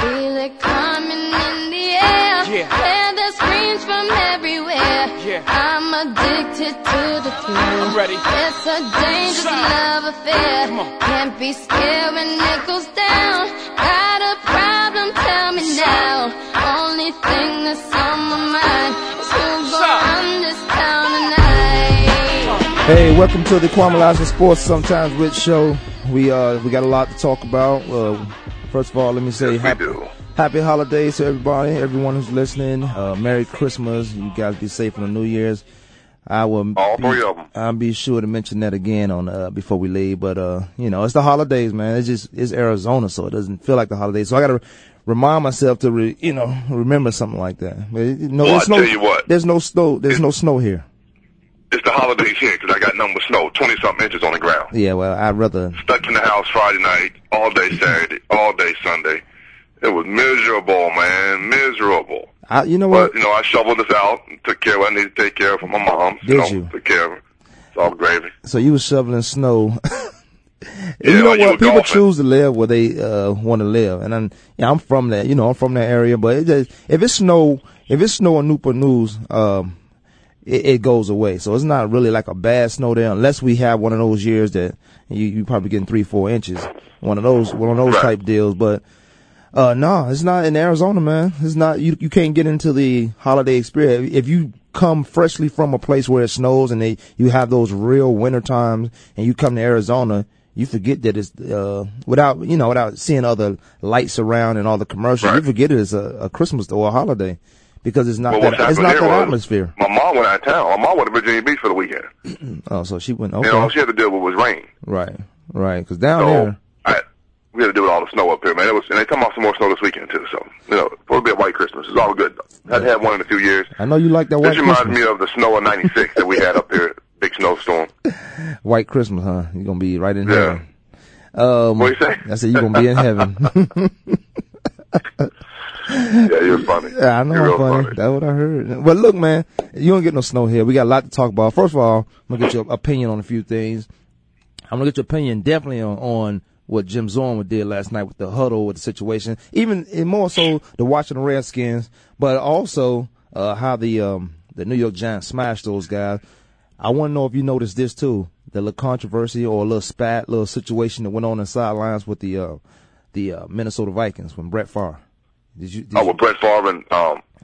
Feel it coming in the air. Yeah. Hear the screams from everywhere. Yeah. I'm addicted to the thrill. I'm ready. It's a dangerous love affair. Can't be scared when it goes down. Got a problem? Tell me now. Only thing that's on my mind is who's gonna run this town tonight. Hey, welcome to the Kwamie Lassiter Sports Sometimes Rich Show. We got a lot to talk about. First of all, let me say happy holidays to everybody, everyone who's listening. Merry Christmas. You guys be safe on the New Year's. I'll be sure to mention that again on before we leave. But, it's the holidays, man. It's Arizona, so it doesn't feel like the holidays. So I got to remind myself to, remember something like that. But, tell you what. There's no snow. There's no snow here. It's the holidays here because I got nothing but snow, 20-something inches on the ground. Yeah, well, I'd rather... Stuck in the house Friday night, all day Saturday, all day Sunday. It was miserable, man, miserable. But, I shoveled this out and took care of what I needed to take care of for my mom. Did you? Took care of her. It's all gravy. So you were shoveling snow. People choose to live where they want to live, and I'm from that. I'm from that area, but if it's snow in Newport News... It goes away. So it's not really like a bad snow there unless we have one of those years that you probably getting 3-4 inches. One of those type deals. But, no, it's not in Arizona, man. It's not, you can't get into the holiday experience. If you come freshly from a place where it snows and you have those real winter times and you come to Arizona, you forget that it's, without seeing other lights around and all the commercials, you forget it's a Christmas or a holiday. Because it's not that atmosphere. My mom went out of town. My mom went to Virginia Beach for the weekend. Oh, so she went. Okay. And all she had to deal with was rain. Right. Because we had to deal with all the snow up here, man. And they come off some more snow this weekend too. So it'll be a white Christmas. It's all good. I've had one in a few years. I know you like that white. This reminds Christmas. Me of the snow of '96 that we had up here. Big snowstorm. White Christmas, huh? You're gonna be right in heaven. What do you say? I said you're gonna be in heaven. Yeah, you're funny. Yeah, I know you're funny. That's what I heard. But look, man, you don't get no snow here. We got a lot to talk about. First of all, I'm going to get your opinion on a few things. I'm going to get your opinion definitely on what Jim Zorn did last night with the huddle, with the situation, even and more so the Washington Redskins, but also how the New York Giants smashed those guys. I want to know if you noticed this too, the little controversy or a little spat, little situation that went on the sidelines with the Minnesota Vikings when Brett Favre. With Brett Favre and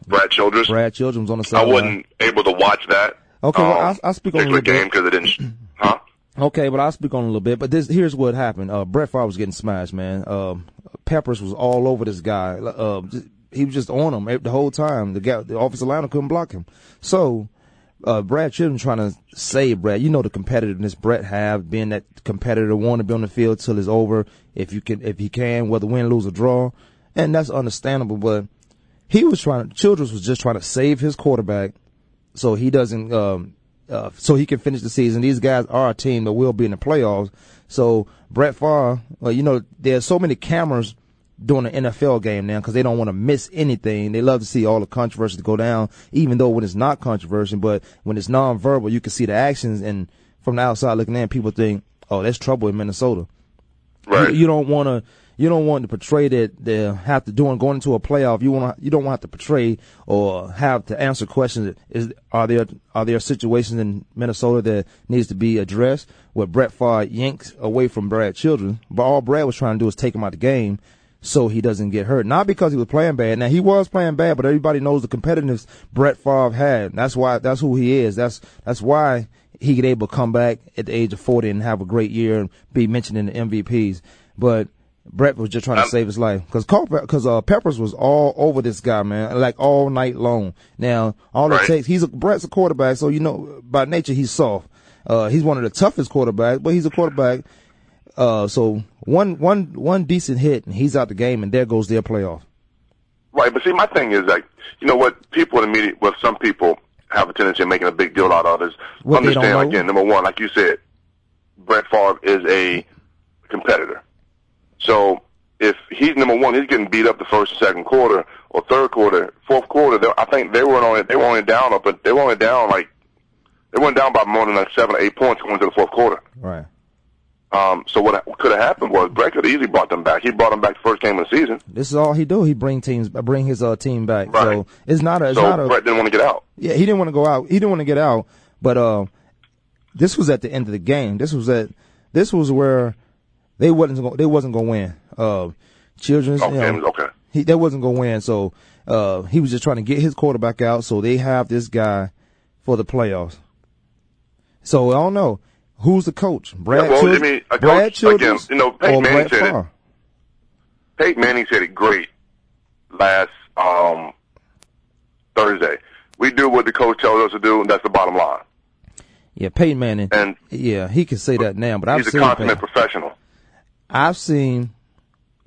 Brad Childress. Brad Childress was on the sideline. I wasn't able to watch that. Okay, well, I'll speak on a little bit. Because it didn't. Huh? Okay, but I'll speak on a little bit. But here's what happened. Brett Favre was getting smashed, man. Peppers was all over this guy. He was just on him the whole time. The offensive lineman couldn't block him. So Brad Childress trying to save Brad. The competitiveness Brett have, being that competitor, want to be on the field till it's over. If he can, whether win, lose, or draw. And that's understandable, but Childress was just trying to save his quarterback so he doesn't, so he can finish the season. These guys are a team that will be in the playoffs. So Brett Favre, there's so many cameras during an NFL game now because they don't want to miss anything. They love to see all the controversy go down, even though when it's not controversial, but when it's nonverbal, you can see the actions. And from the outside looking in, people think, oh, there's trouble in Minnesota. Right. You don't want to portray that they have to do and going into a playoff. You don't want to portray or have to answer questions. Are there situations in Minnesota that needs to be addressed where Brett Favre yanks away from Brad Childress? But all Brad was trying to do is take him out of the game so he doesn't get hurt. Not because he was playing bad. Now he was playing bad, but everybody knows the competitiveness Brett Favre had. That's who he is. That's why he could able to come back at the age of 40 and have a great year and be mentioned in the MVPs. But Brett was just trying to save his life because Peppers was all over this guy, man, like all night long. Now, all it takes, Brett's a quarterback, so by nature he's soft. He's one of the toughest quarterbacks, but he's a quarterback. So One decent hit, and he's out the game, and there goes their playoff. Right, but see, my thing is, like, you know what, people in the media, well, some people have a tendency of making a big deal out of others. What understand, again, number one, like you said, Brett Favre is a competitor. So if he's number one, he's getting beat up the first, second quarter, or third quarter, fourth quarter. I think they weren't down by more than like 7 or 8 points going into the fourth quarter. Right. So what could have happened was Brett could have easily brought them back. He brought them back the first game of the season. This is all he do. He bring his team back. Right. So it's not a. Brett didn't want to get out. Yeah, he didn't want to go out. He didn't want to get out. But this was at the end of the game. This was where they wasn't going. They wasn't going to win. Children's. Okay. They wasn't going to win. So he was just trying to get his quarterback out. So they have this guy for the playoffs. So I don't know. Who's the coach? Brad Childress? I mean, Brad Childress again, you know, Peyton Manning said it. Peyton Manning said it great last Thursday. We do what the coach tells us to do, and that's the bottom line. Yeah, Peyton Manning. And yeah, he can say that now, but I've seen he's a consummate professional. I've seen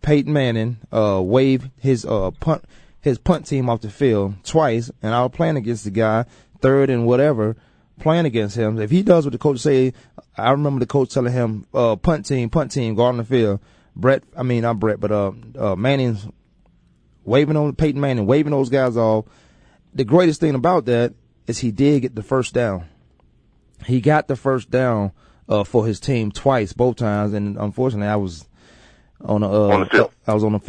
Peyton Manning wave his punt team off the field twice, and I was playing against the guy, third and whatever, playing against him. If he does what the coach say, I remember the coach telling him, punt team, go on the field. Manning's Peyton Manning, waving those guys off. The greatest thing about that is he did get the first down. He got the first down, for his team twice, both times. And unfortunately, I was on the field. I was on the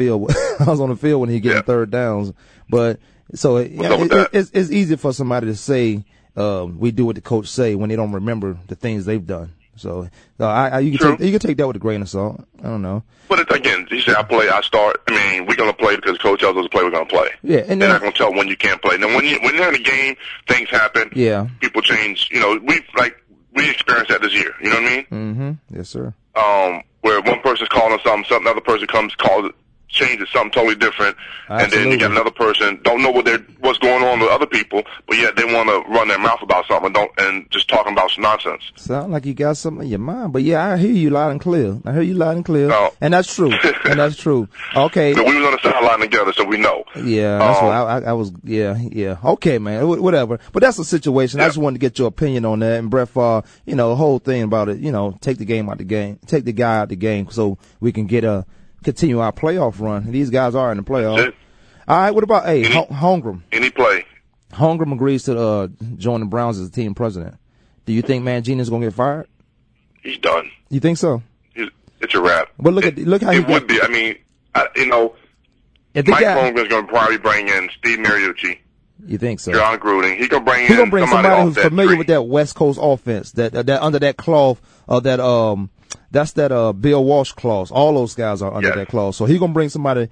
field when he getting third downs. But so it's easy for somebody to say, we do what the coach say when they don't remember the things they've done. So you can take that with a grain of salt. I don't know. But again, he said, we're going to play because the coach tells us to play, we're going to play. Yeah, and they're not going to tell when you can't play. Now, when you're in a game, things happen. Yeah. People change. You know, we experienced that this year. You know what I mean? Mm-hmm. Yes, sir. Where one person's calling something, another person comes, calls it, changes something totally different. Absolutely. And then you got another person don't know what's going on with other people, but yet they want to run their mouth about something and just talking about some nonsense. Sound like you got something in your mind, but yeah, I hear you loud and clear. No. And that's true. Okay. So we was on the sideline together, so we know. Yeah, that's what I was. Yeah. Okay, man. Whatever. But that's the situation. Yeah. I just wanted to get your opinion on that. And Brett Favre, you know, the whole thing about it. You know, take the guy out the game, so we can get continue our playoff run. These guys are in the playoffs. All right, what about Holmgren? Any play. Holmgren agrees to join the Browns as the team president. Do you think Mangini is going to get fired? He's done. You think so? It's a wrap. But look how he would be. I mean, Mike Holmgren is going to probably bring in Steve Mariucci. You think so? John Gruden. He's going to bring somebody who's familiar with that West Coast offense, that under that cloth of that that's that Bill Walsh clause. All those guys are under that clause. So he's going to bring somebody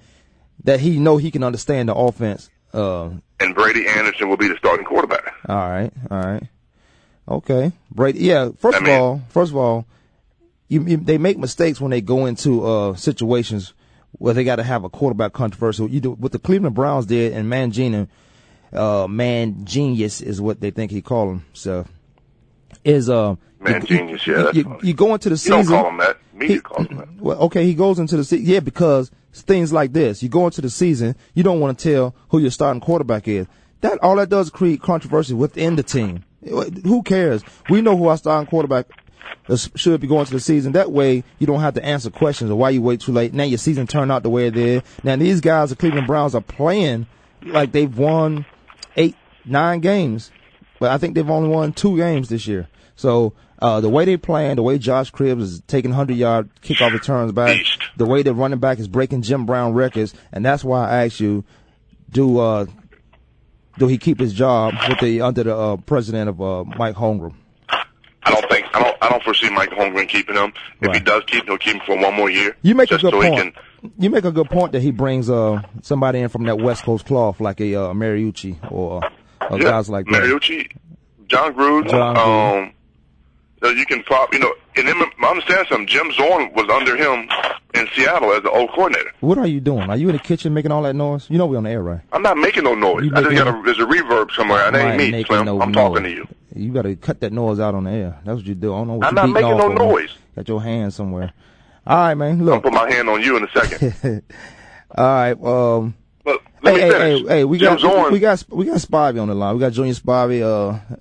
that he know he can understand the offense. And Brady Anderson will be the starting quarterback. All right. Okay. Brady, yeah, first of all, they make mistakes when they go into situations where they got to have a quarterback controversy. You do what the Cleveland Browns did, and Mangini, man genius is what they think he called him. So is man genius, yeah. You go into the season. You don't call him that. You call him that. Well, okay, he goes into the season. Yeah, because things like this. You go into the season, you don't want to tell who your starting quarterback is. All that does is create controversy within the team. Who cares? We know who our starting quarterback should be going to the season. That way, you don't have to answer questions or why you wait too late. Now your season turned out the way it did. Now these guys, the Cleveland Browns, are playing like they've won 8-9 games. But I think they've only won 2 games this year. So the way they're playing, the way Josh Cribbs is taking 100-yard kickoff returns back, the way the running back is breaking Jim Brown records, and that's why I asked you, do he keep his job under the president of Mike Holmgren? I don't foresee Mike Holmgren keeping him. If he does keep him, he'll keep him for one more year. You make a good point. You make a good point that he brings somebody in from that West Coast cloth, like a Mariucci or. Guys like Mariucci, John Gruden. So you can probably, and I understand something. Jim Zorn was under him in Seattle as the old coordinator. What are you doing? Are you in the kitchen making all that noise? You know we're on the air, right? I'm not making no noise. There's a reverb somewhere. It ain't me, Slim. I'm talking to you. You got to cut that noise out on the air. That's what you do. I don't know what I'm not making no noise. Got your hands somewhere. All right, man. Look, I'll put my hand on you in a second. All right. But let me finish. we got Spivey on the line. We got Junior Spivey.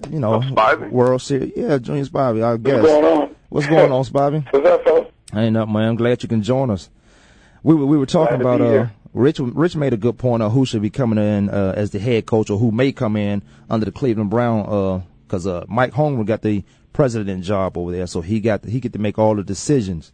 You know, World Series. Yeah, Junior Spivey. I guess. What's going on? What's going on, Spivey? What's up, fellas? Ain't up, man. I'm glad you can join us. We were talking about Rich made a good point of who should be coming in as the head coach or who may come in under the Cleveland Brown because Mike Holmgren got the president job over there, so he get to make all the decisions.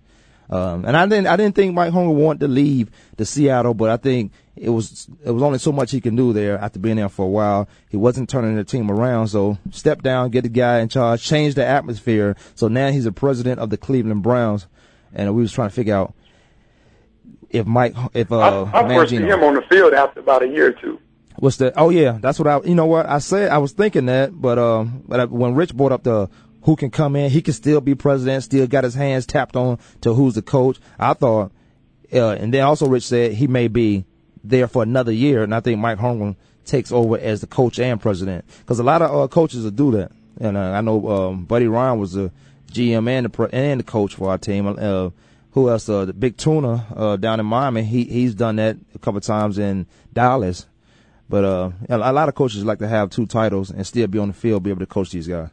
And I didn't think Mike Holmgren wanted to leave to Seattle, but I think it was only so much he can do there after being there for a while. He wasn't turning the team around, so step down, get the guy in charge, change the atmosphere. So now he's the president of the Cleveland Browns, and we was trying to figure out if I first see him on the field after about a year or two. What's that? Oh yeah, that's what I was thinking that, but when Rich brought up the who can come in, he can still be president, still got his hands tapped on to who's the coach. I thought, and then also Rich said he may be there for another year, and I think Mike Holmgren takes over as the coach and president because a lot of coaches will do that. And I know Buddy Ryan was the GM and the coach for our team. Who else? The Big Tuna down in Miami. He's done that a couple of times in Dallas. But a lot of coaches like to have two titles and still be on the field, be able to coach these guys.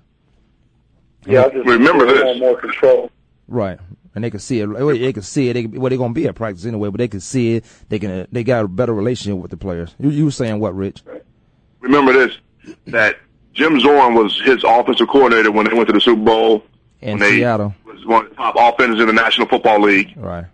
Yeah, I just remember this. More control. Right, and they can see it. They can see it. They're going to be at practice anyway, but they can see it. They got a better relationship with the players. You were saying what, Rich? Remember this: that Jim Zorn was his offensive coordinator when they went to the Super Bowl in Seattle. Was one of the top offenses in the National Football League. Right.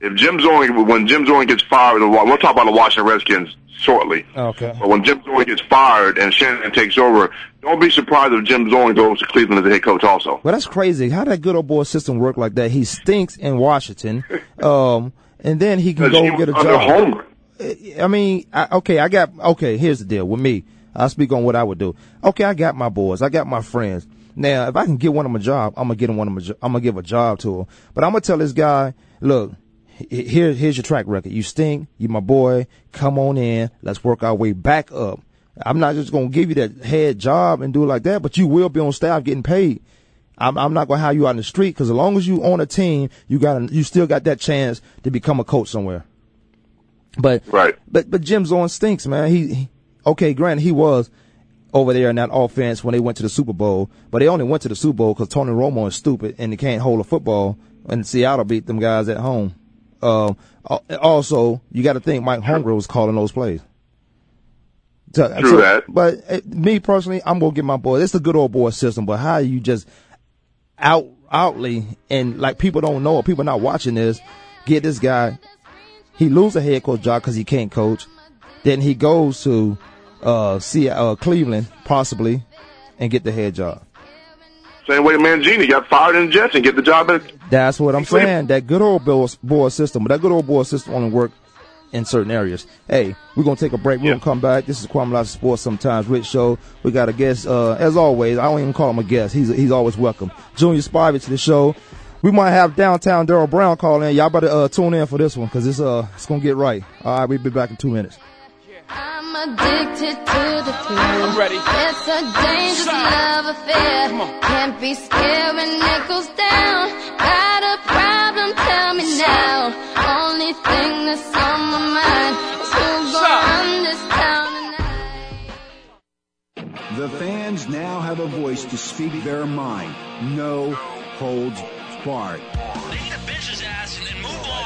When Jim Zorn gets fired, we'll talk about the Washington Redskins shortly. Okay. But when Jim Zorn gets fired and Shannon takes over, don't be surprised if Jim Zorn goes to Cleveland as the head coach also. Well, that's crazy. How that good old boy system work like that? He stinks in Washington, and then he can go get a job. I mean, here's the deal with me. I'll speak on what I would do. Okay, I got my boys. I got my friends. Now, if I can get one of them a job, I'm going to give a job to him. But I'm going to tell this guy, look, here's your track record. You stink. You my boy. Come on in. Let's work our way back up. I'm not just going to give you that head job and do it like that, but you will be on staff getting paid. I'm not going to hire you out in the street because as long as you on a team, you still got that chance to become a coach somewhere. But Jim Zorn stinks, man. He was over there in that offense when they went to the Super Bowl, but they only went to the Super Bowl because Tony Romo is stupid and he can't hold a football, and Seattle beat them guys at home. Also, you got to think Mike Holmgren was calling those plays. True that. But me personally, I'm going to get my boy. It's a good old boy system, but how you just outly and like people don't know or people not watching this, get this guy. He loses a head coach job because he can't coach. Then he goes to Cleveland possibly and get the head job. Same way Mangini got fired in the Jets and get the job. That's what I'm saying. That good old boy system. But that good old boy system only work in certain areas. Hey, we're going to take a break. We're going to come back. This is Kwamie Lassiter Sports Sometimes Rich Show. We got a guest. As always, I don't even call him a guest. He's always welcome. Junior Spivey to the show. We might have Downtown Darryl Brown call in. Y'all better tune in for this one because it's going to get right. All right, we'll be back in 2 minutes. I'm addicted to the thrill. I'm ready. It's a dangerous love affair. Can't be scared when it goes down. Got a problem? Tell me now. Only thing that's on my mind is who's gonna run this town tonight. The fans now have a voice to speak their mind. No holds barred. Beat the bitch's ass and then move on.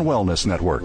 Wellness Network.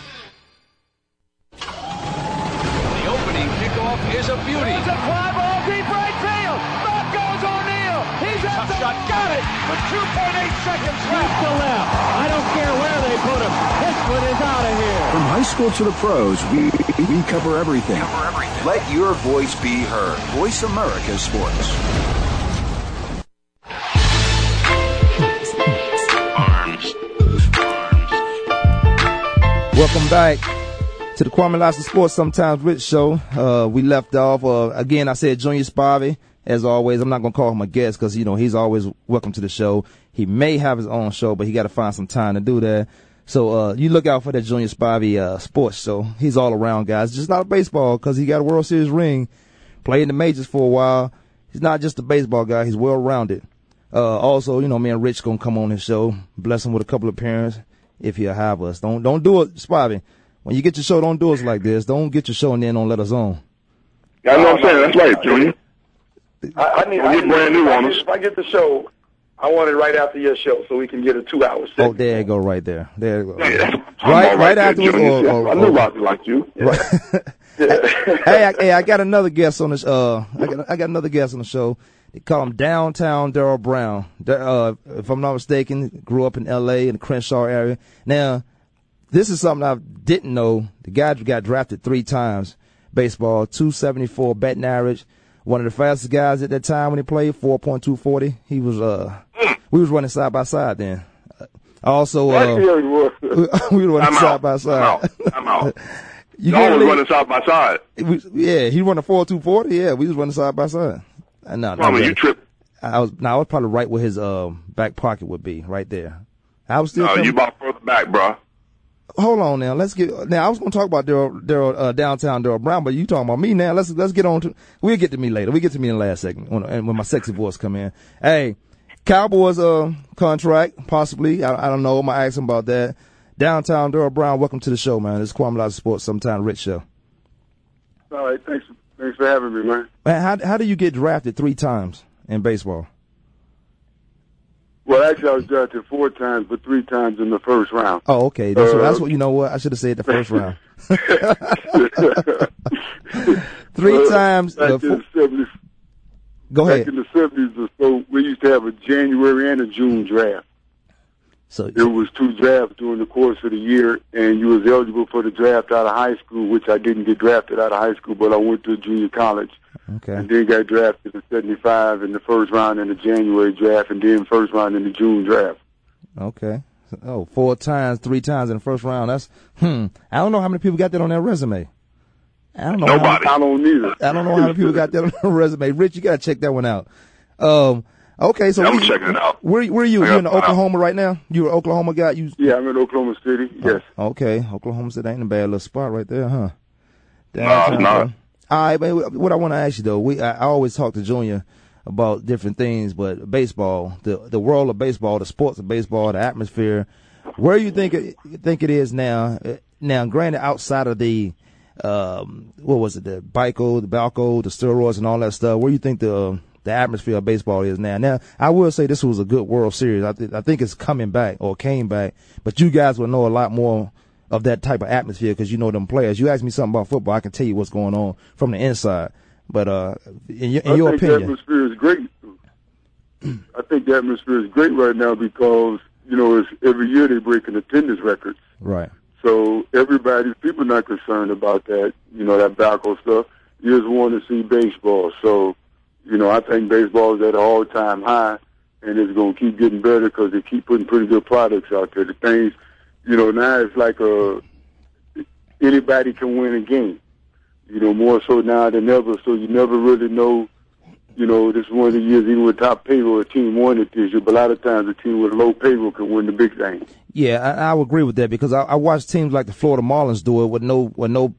The opening kickoff is a beauty. It's a fly ball deep right field. Tough shot, got it, with 2.8 seconds left to left. I don't care where they put him. This one is out of here. From high school to the pros, we cover everything. Let your voice be heard. Voice America Sports. Welcome back to the Kwamie Lassiter Sports Sometimes Rich Show. We left off, again, I said Junior Spivey. As always, I'm not going to call him a guest because, you know, he's always welcome to the show. He may have his own show, but he got to find some time to do that. So, you look out for that Junior Spivey, sports show. He's all around, guys. Just not baseball because he got a World Series ring, played in the majors for a while. He's not just a baseball guy. He's well-rounded. Also, you know, me and Rich going to come on his show, bless him with a couple of parents if he'll have us. Don't do it, Spivey. When you get your show, don't do us like this. Don't get your show and then don't let us on. Yeah, I know what I'm saying. That's right, Junior. If I get the show, I want it right after your show so we can get a 2 hour set. Oh, there you go, right there. There you go. Yeah. Right after. I knew Robbie liked you. Yeah. Right. Yeah. Hey, I got another guest on this. I got another guest on the show. They call him Downtown Darryl Brown. If I'm not mistaken, grew up in L.A. in the Crenshaw area. Now, this is something I didn't know. The guy got drafted 3 times, baseball, 274 batting average. One of the fastest guys at that time when he played, 4.240. He was we was running side by side then. Also, we were running side by side. I'm out. Y'all was running side by side. Yeah, he run a 4.240. Yeah, we was running side by side. You tripped. I was probably right where his back pocket would be, right there. I was still. No, you about further back, bro. Hold on now. I was going to talk about Downtown Darryl Brown, but you talking about me now. Let's get on to. We'll get to me later. We get to me in the last segment when my sexy voice come in. Hey, Cowboys contract possibly. I don't know. I'm gonna ask him about that. Downtown Darryl Brown, welcome to the show, man. It's Kwamie Lassiter Sports Sometime Rich Show. All right, thanks for having me, man. How do you get drafted 3 times in baseball? Well, actually, I was drafted 4 times, but 3 times in the first round. Oh, okay. That's what, you know what? I should have said the first round. 3 times. Go ahead. Back in the 70s or so, we used to have a January and a June draft. So it was 2 drafts during the course of the year, and you was eligible for the draft out of high school, which I didn't get drafted out of high school, but I went to junior college. Okay. And then got drafted in 75 in the first round in the January draft, and then first round in the June draft. Okay. 4 times, 3 times in the first round. That's I don't know how many people got that on their resume. I don't know. Nobody. I don't either. I don't know how many people got that on their resume. Rich, you gotta check that one out. Okay, so yeah, I'm checking it out. Where are you? You're in Oklahoma right now? You're an Oklahoma guy? Yeah, I'm in Oklahoma City, yes. Oh, okay. Oklahoma City ain't a bad little spot right there, huh? No, it's not. All right, but what I want to ask you, though, I always talk to Junior about different things, but baseball, the world of baseball, the sports of baseball, the atmosphere, where you think it is now? Now, granted, outside of the, the Balco, the steroids and all that stuff, where you think the atmosphere of baseball is now? Now, I will say this was a good World Series. I think it's coming back or came back, but you guys will know a lot more of that type of atmosphere because you know them players. You ask me something about football, I can tell you what's going on from the inside. But in your opinion, the atmosphere is great. I think the atmosphere is great right now because, you know, every year they break an attendance record. Right. So people are not concerned about that, that backhoe stuff. You just want to see baseball. So, I think baseball is at an all-time high, and it's going to keep getting better because they keep putting pretty good products out there. The things, now it's like anybody can win a game, more so now than ever. So you never really know, this is one of the years even with top payroll, a team won it this year, but a lot of times a team with low payroll can win the big thing. Yeah, I would agree with that because I watch teams like the Florida Marlins do it with no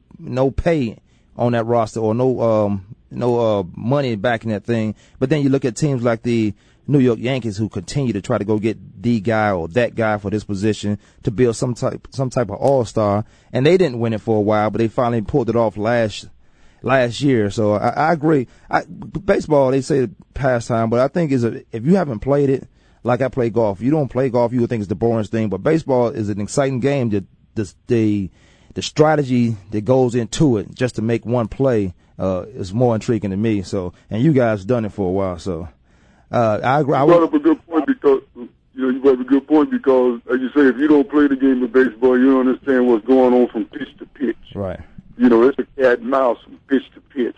pay on that roster or no money backing that thing. But then you look at teams like the New York Yankees who continue to try to go get the guy or that guy for this position to build some type of all-star, and they didn't win it for a while, but they finally pulled it off last year. So I agree. Baseball, they say pastime, but I think if you haven't played it, like I play golf, you don't play golf, you would think it's the boringest thing, but baseball is an exciting game. The strategy that goes into it just to make one play is more intriguing to me. So, and you guys done it for a while, so I agree. You brought up a good point because as you say, if you don't play the game of baseball, you don't understand what's going on from pitch to pitch. Right. It's a cat and mouse from pitch to pitch,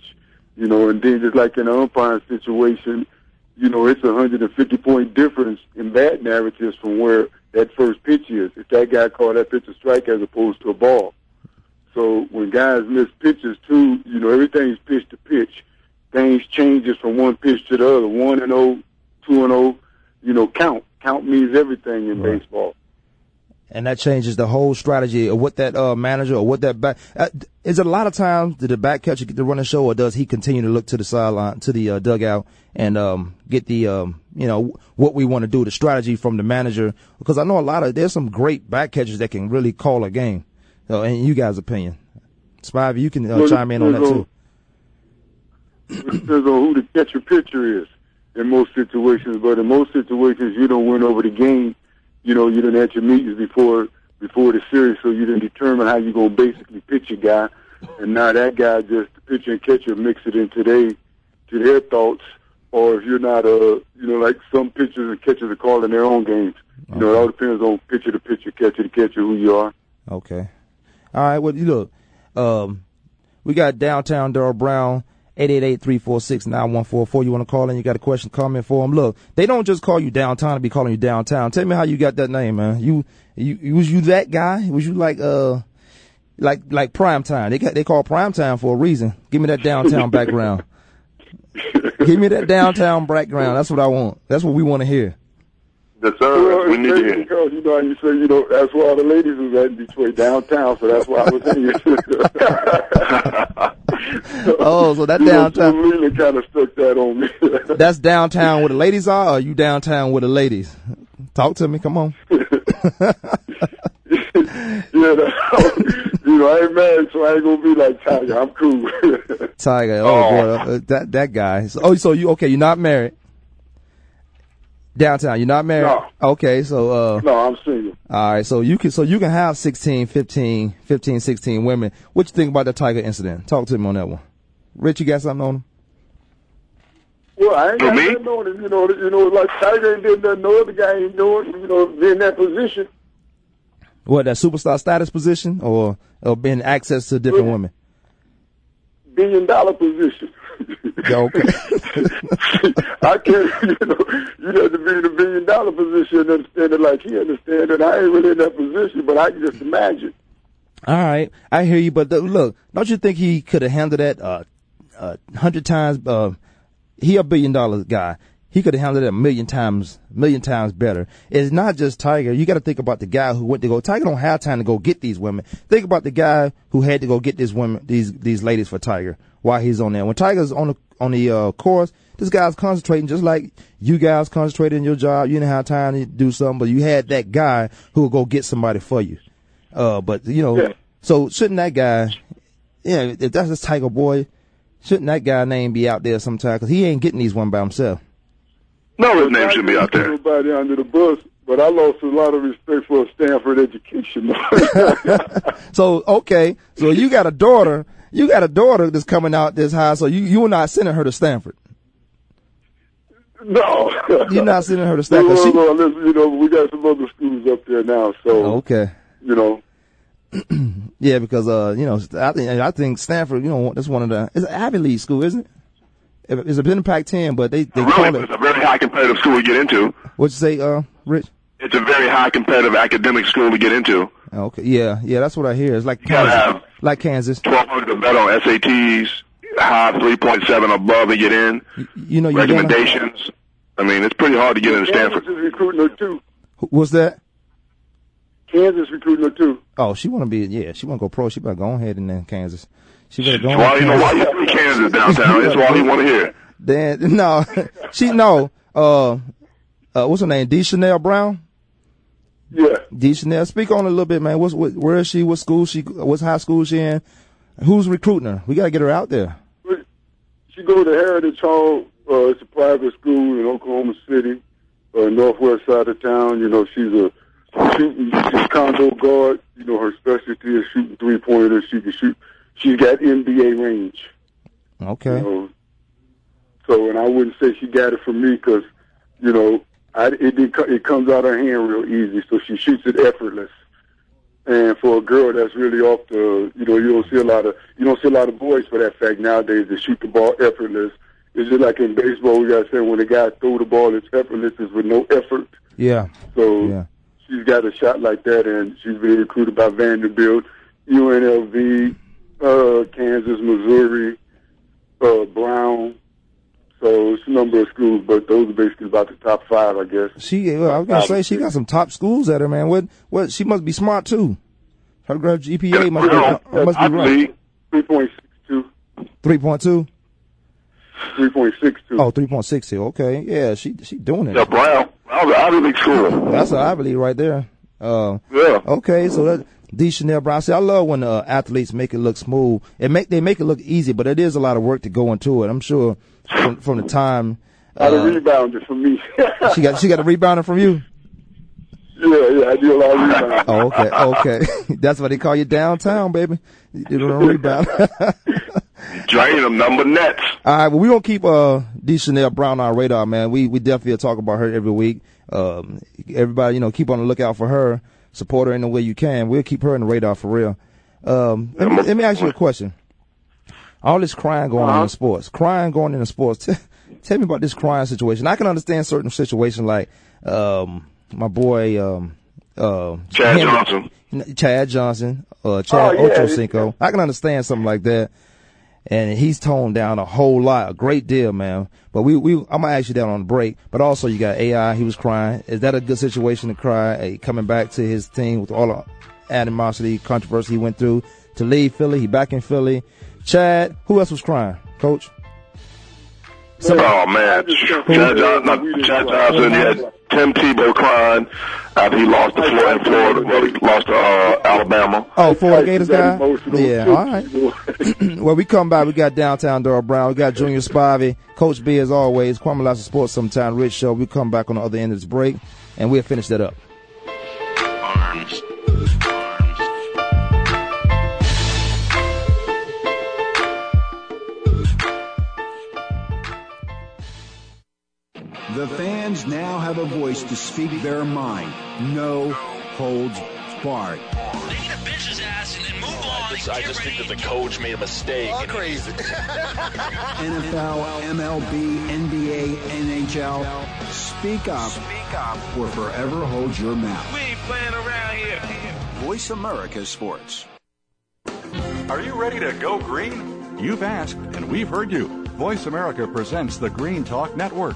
and then just like in an umpiring situation, it's a 150-point difference in bad narratives from where that first pitch is. If that guy called that pitch a strike as opposed to a ball. So when guys miss pitches too, everything's pitch to pitch. Things changes from one pitch to the other. 1-0, 2-0, count. Count means everything in baseball. And that changes the whole strategy of what that manager or what that back is. A lot of times, did the back catcher get to run the show, or does he continue to look to the sideline, to the dugout, and get the what we want to do, the strategy from the manager? Because I know there's some great back catchers that can really call a game. So, in you guys' opinion, Spivey, you can chime in on that too. It depends on who the catcher pitcher is in most situations, but in most situations, you don't win over the game. You didn't have your meetings before the series, so you didn't determine how you're going to basically pitch a guy. And now that guy, just the pitcher and catcher, mix it in to their thoughts. Or if you're not, like some pitchers and catchers are calling their own games. Okay. It all depends on pitcher to pitcher, catcher to catcher, who you are. Okay. All right, well, look, we got Downtown Darryl Brown. 888-346-9144. You want to call in? You got a question, comment for them? Look, they don't just call you downtown to be calling you downtown. Tell me how you got that name, man. You was you that guy? Was you like primetime? They call primetime for a reason. Give me that downtown background. Give me that downtown background. That's what I want. That's what we want to hear. That's all right. We need to hear. You say, that's where all the ladies was at in Detroit, downtown, so that's why I was here. Oh, so that downtown. Really kind of stuck that on me. That's downtown where the ladies are, or are you downtown with the ladies? Talk to me, come on. I ain't mad, so I ain't gonna be like Tiger. I'm cool. Tiger, boy, that guy. So you okay? You're not married. Downtown, you're not married? No. Okay, so no, I'm single. All right, so you can have 16 women. What you think about the Tiger incident? Talk to me on that one. Rich, you got something on him? Well, I ain't got nothing on him. Like Tiger ain't did nothing, no other guy ain't doing, in that position. What, that superstar status position or being access to different women? $1 billion position. Okay. I can't, you have to be in $1 billion position and understand it like he understands it. I ain't really in that position, but I can just imagine. All right, I hear you, but look, don't you think he could have handled that 100 times? He a $1 billion guy. He could have handled it a million times better. It's not just Tiger. You got to think about the guy who went to go. Tiger don't have time to go get these women. Think about the guy who had to go get these women, these ladies for Tiger while he's on there. When Tiger's on the course, this guy's concentrating just like you guys concentrated in your job. You didn't have time to do something, but you had that guy who would go get somebody for you. So shouldn't that guy? Yeah, if that's his Tiger boy, shouldn't that guy's name be out there sometime? Because he ain't getting these women by himself. No, his name should be out there. Everybody under the bus, but I lost a lot of respect for a Stanford education. So you got a daughter. You got a daughter that's coming out this high. So you were not sending her to Stanford. No, you're not sending her to Stanford. Well, we got some other schools up there now. So okay, Yeah, because I think Stanford, that's one of the, it's an Ivy League school, isn't it? It's been a Pac-10, but they really, call it. It's a very high competitive school to get into. What'd you say, Rich? It's a very high competitive academic school to get into. Okay, yeah, that's what I hear. It's like you Kansas. Have like Kansas. 1,200 to bet on SATs, high 3.7 above to get in. Recommendations. It's pretty hard to get into Stanford. Kansas is recruiting her too. What's that? Kansas recruiting her too. Oh, she want to be, she want to go pro. She better go ahead and then Kansas. She better go. Well, why you want Kansas downtown? That's all you want to hear. Then no, what's her name? Dishonnell Brown. Yeah. Dishonnell, speak on a little bit, man. Where is she? What school she? What's high school she in? Who's recruiting her? We gotta get her out there. She go to Heritage Hall. It's a private school in Oklahoma City, northwest side of town. She's a condo guard. Her specialty is shooting three-pointers. She can shoot. She's got NBA range. Okay. And I wouldn't say she got it from me because, it comes out of her hand real easy, so she shoots it effortless. And for a girl that's really off the, you don't see a lot of boys for that fact nowadays that shoot the ball effortless. It's just like in baseball, we gotta say when a guy throw the ball, it's effortless, it's with no effort. Yeah. So she's got a shot like that, and she's been recruited by Vanderbilt, UNLV, Kansas, Missouri, Brown. So it's a number of schools, but those are basically about the top five, I guess. She got some top schools at her, man. What? She must be smart too. Her GPA must be right. 3.62. 3.2. 3.62. Oh, 3.62. Okay, yeah, she doing it. Yeah, Brown. That was an Ivy League school. That's an Ivy League right there. Yeah. Okay, so that Dishonnell Brown. I love when athletes make it look smooth. They make it look easy, but it is a lot of work to go into it. I'm sure from the time. I rebounded from me. She got a rebounder from you. Yeah, I do a lot of rebounding. Oh, okay. That's why they call you downtown, baby. You don't rebound. Drain them number nets. All right, well, we're going to keep Dishonnell Brown on our radar, man. We definitely talk about her every week. Everybody, keep on the lookout for her. Support her in the way you can. We'll keep her on the radar for real. Let me ask you a question. All this crying going on in sports. Tell me about this crying situation. I can understand certain situations like my boy Chad Johnson, Ochocinco. I can understand something like that. And he's toned down a whole lot, a great deal, man. But I'm gonna ask you that on the break. But also, you got AI. He was crying. Is that a good situation to cry? Coming back to his team with all the animosity, controversy he went through to leave Philly. He back in Philly. Chad, who else was crying, Coach? Chad Johnson. He had Tim Tebow crying after he lost to Florida. Well, he lost to Alabama. Oh, Florida Gators guy? Yeah, all right. Well, we come by. We got Downtown Darryl Brown. We got Junior Spivey. Coach B, as always. Kwamie Lassiter Sports Sometime. Rich Show. We come back on the other end of this break, and we'll finish that up. The fans now have a voice to speak their mind. No holds barred. They need to bench his ass and then move on. I just think that the coach made a mistake. All crazy. NFL, MLB, NBA, NHL. Speak up or forever hold your mouth. We ain't playing around here. Voice America Sports. Are you ready to go green? You've asked and we've heard you. Voice America presents the Green Talk Network.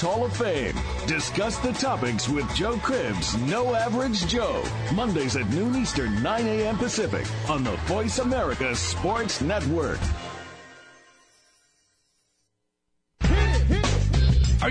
Hall of Fame. Discuss the topics with Joe Cribbs, No Average Joe, Mondays at noon Eastern, 9 a.m. Pacific, on the Voice America Sports Network. Are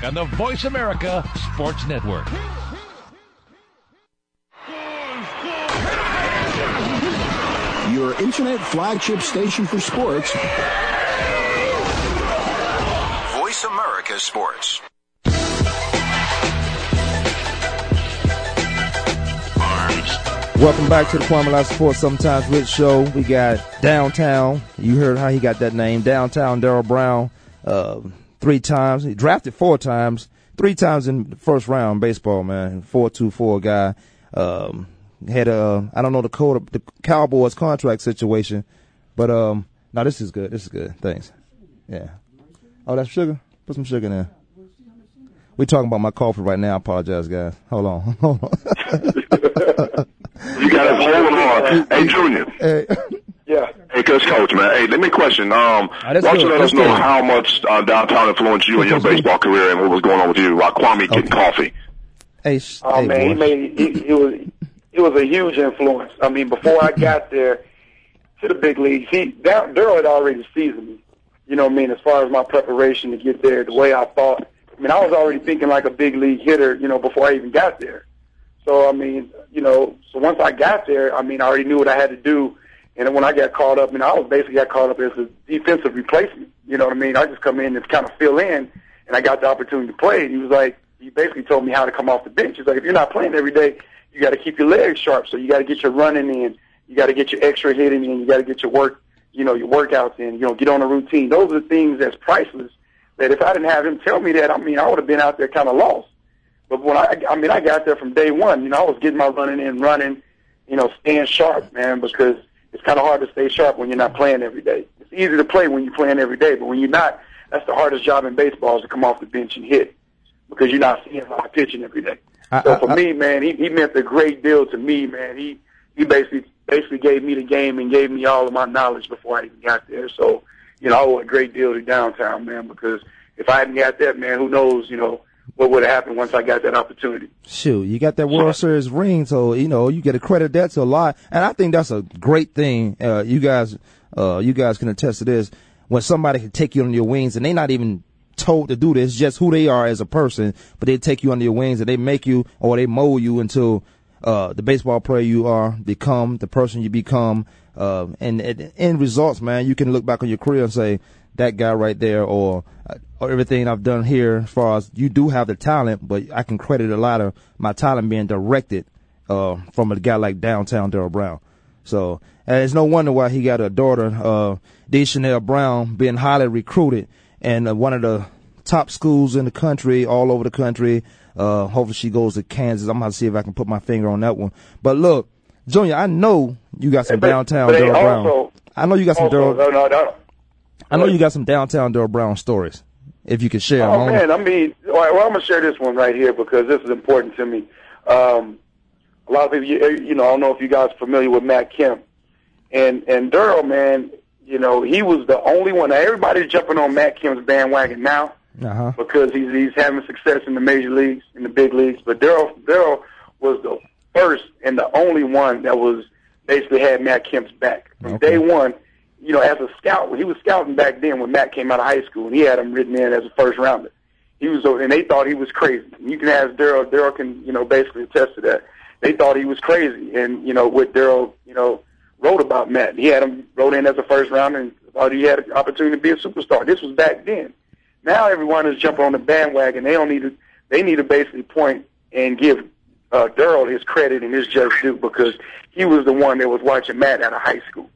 on the Voice America Sports Network. Your internet flagship station for sports. Voice America Sports. Welcome back to the Kwamie Lassiter Sports Sometimes With Show. We got Downtown. You heard how he got that name. Downtown Darryl Brown. Three times. He drafted four times. Three times in the first round baseball, man. 4.24 guy. Had a, I don't know the Cowboys contract situation, but, no, this is good. This is good. Thanks. Yeah. Oh, that's sugar? Put some sugar in there. We're talking about my coffee right now. I apologize, guys. Hold on. You got it. Hold on. Hey, Junior. Hey. Yeah. Hey, Coach, man. Hey, let me question. Why don't you let us know how much Downtown influenced you in your baseball career and what was going on with you, like Kwamie getting coffee? Hey, it was a huge influence. I mean, before I got there to the big leagues, Darryl had already seasoned me. You know what I mean? As far as my preparation to get there, the way I thought. I mean, I was already thinking like a big league hitter, you know, before I even got there. So, I mean, you know, so once I got there, I mean, I already knew what I had to do. And then when I got called up, I got called up as a defensive replacement. You know what I mean? I just come in and kind of fill in, and I got the opportunity to play. And he was like, he basically told me how to come off the bench. He's like, if you're not playing every day, you got to keep your legs sharp. So you got to get your running in, you got to get your extra hitting in, you got to get your work, you know, your workouts in. You know, get on a routine. Those are the things that's priceless. That if I didn't have him tell me that, I mean, I would have been out there kind of lost. But when I got there from day one. You know, I was getting my running in, you know, staying sharp, man, because it's kind of hard to stay sharp when you're not playing every day. It's easy to play when you're playing every day, but when you're not, that's the hardest job in baseball is to come off the bench and hit because you're not seeing a lot of pitching every day. So for me, man, he meant a great deal to me, man. He basically gave me the game and gave me all of my knowledge before I even got there. So, you know, I owe a great deal to Downtown, man, because if I hadn't got that, man, who knows, you know, what would have happened once I got that opportunity. Shoot, you got that World Series ring, so, you know, you get to credit that to a lot. And I think that's a great thing. You guys can attest to this. When somebody can take you under your wings and they're not even told to do this, just who they are as a person, but they take you under your wings and they make you or they mold you into the baseball player you are, become the person you become. And at the end results, man, you can look back on your career and say, that guy right there or everything I've done here as far as you do have the talent, but I can credit a lot of my talent being directed from a guy like Downtown Darryl Brown. So it's no wonder why he got a daughter, Dishonnell Brown, being highly recruited and one of the top schools in the country, all over the country. Hopefully she goes to Kansas. I'm going to see if I can put my finger on that one. But look, Junior, I know you got some Downtown Darryl Brown. I know you got some Darryl. I know you got some Downtown Darryl Brown stories, if you could share them. Man, I mean, all right, well, I'm going to share this one right here because this is important to me. A lot of people, you know, I don't know if you guys are familiar with Matt Kemp. And Darryl, man, you know, he was the only one. Now, everybody's jumping on Matt Kemp's bandwagon now because he's having success in the major leagues, in the big leagues. But Darryl was the first and the only one that was basically had Matt Kemp's back. From day one, you know, as a scout, he was scouting back then when Matt came out of high school, and he had him written in as a first-rounder. He was, and they thought he was crazy. You can ask Darryl. Darryl can, you know, basically attest to that. They thought he was crazy, and you know what Darryl, you know, wrote about Matt. He had him wrote in as a first round, and thought he had an opportunity to be a superstar. This was back then. Now everyone is jumping on the bandwagon. They don't need to. They need to basically point and give Darryl his credit and his just due because he was the one that was watching Matt out of high school.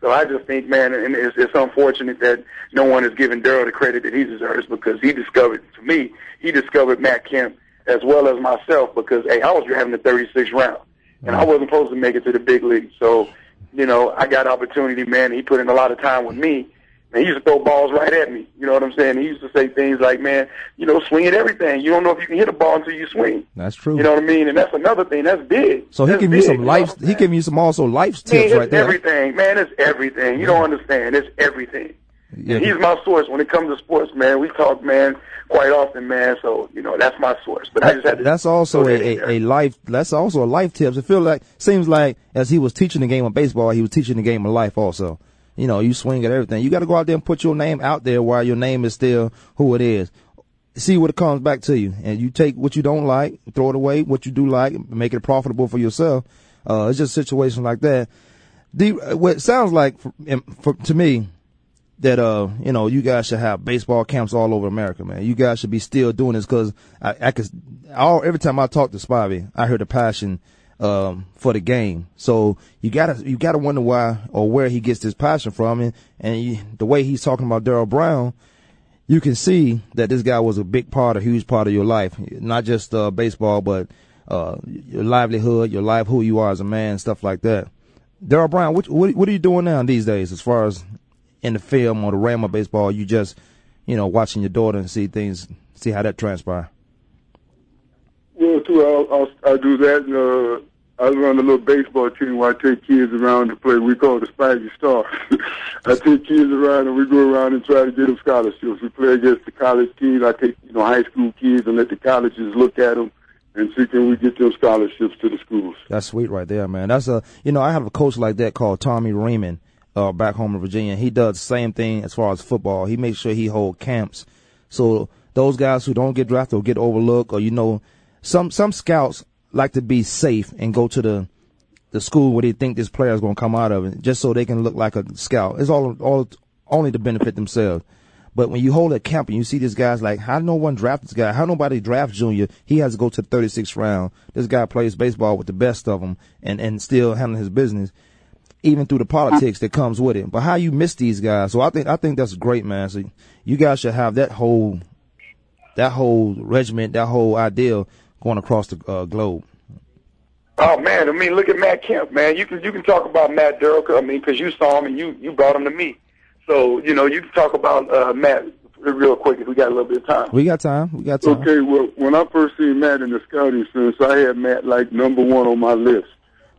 So I just think, man, and it's unfortunate that no one is giving Darryl the credit that he deserves because he discovered, to me, he discovered Matt Kemp as well as myself because, hey, I was having the 36th round, and I wasn't supposed to make it to the big league. So, you know, I got opportunity, man. He put in a lot of time with me, and he used to throw balls right at me. You know what I'm saying? He used to say things like, man, you know, swing at everything. You don't know if you can hit a ball until you swing. That's true. You know what I mean? And that's another thing. That's big. So he gave you some life. He gave you some also life tips right there. Everything, man. It's everything. You don't understand. It's everything. Yeah. He's my source when it comes to sports, man. We talk, man, quite often, man. So you know that's my source. But I just had to. That's also a life. That's also a life tips. It feels like seems like as he was teaching the game of baseball, he was teaching the game of life also. You know, you swing at everything. You got to go out there and put your name out there while your name is still who it is. See what it comes back to you, and you take what you don't like, throw it away. What you do like, make it profitable for yourself. It's just situations like that. What sounds like to me. That, you know, you guys should have baseball camps all over America, man. You guys should be still doing this because every time I talk to Spivey, I hear the passion, for the game. So you gotta wonder why or where he gets this passion from. And the way he's talking about Darryl Brown, you can see that this guy was a huge part of your life. Not just, baseball, but, your livelihood, your life, who you are as a man, stuff like that. Darryl Brown, what are you doing now these days as far as, in the film or the realm of baseball, you just, you know, watching your daughter and see how that transpire? Well, too, I do that. I run a little baseball team where I take kids around to play. We call it the Spivey Star. I take kids around and we go around and try to get them scholarships. We play against the college kids. I take, you know, high school kids and let the colleges look at them and see can we get them scholarships to the schools. That's sweet right there, man. That's you know, I have a coach like that called Tommy Raymond. Back home in Virginia, he does the same thing as far as football. He makes sure he holds camps, so those guys who don't get drafted or get overlooked, or you know, some scouts like to be safe and go to the school where they think this player is going to come out of, it just so they can look like a scout. It's all only to benefit themselves. But when you hold a camp and you see these guys like, how no one drafted this guy? How nobody drafts Junior? He has to go to the 36th round. This guy plays baseball with the best of them and still handling his business. Even through the politics that comes with it, but how you miss these guys. So I think that's great, man. So you guys should have that whole regiment, that whole idea going across the globe. Oh man, I mean, look at Matt Kemp, man. You can talk about Matt Darryl, I mean, because you saw him and you brought him to me. So you know you can talk about Matt real quick if we got a little bit of time. We got time. Okay, well, when I first seen Matt in the scouting sense, I had Matt like number one on my list.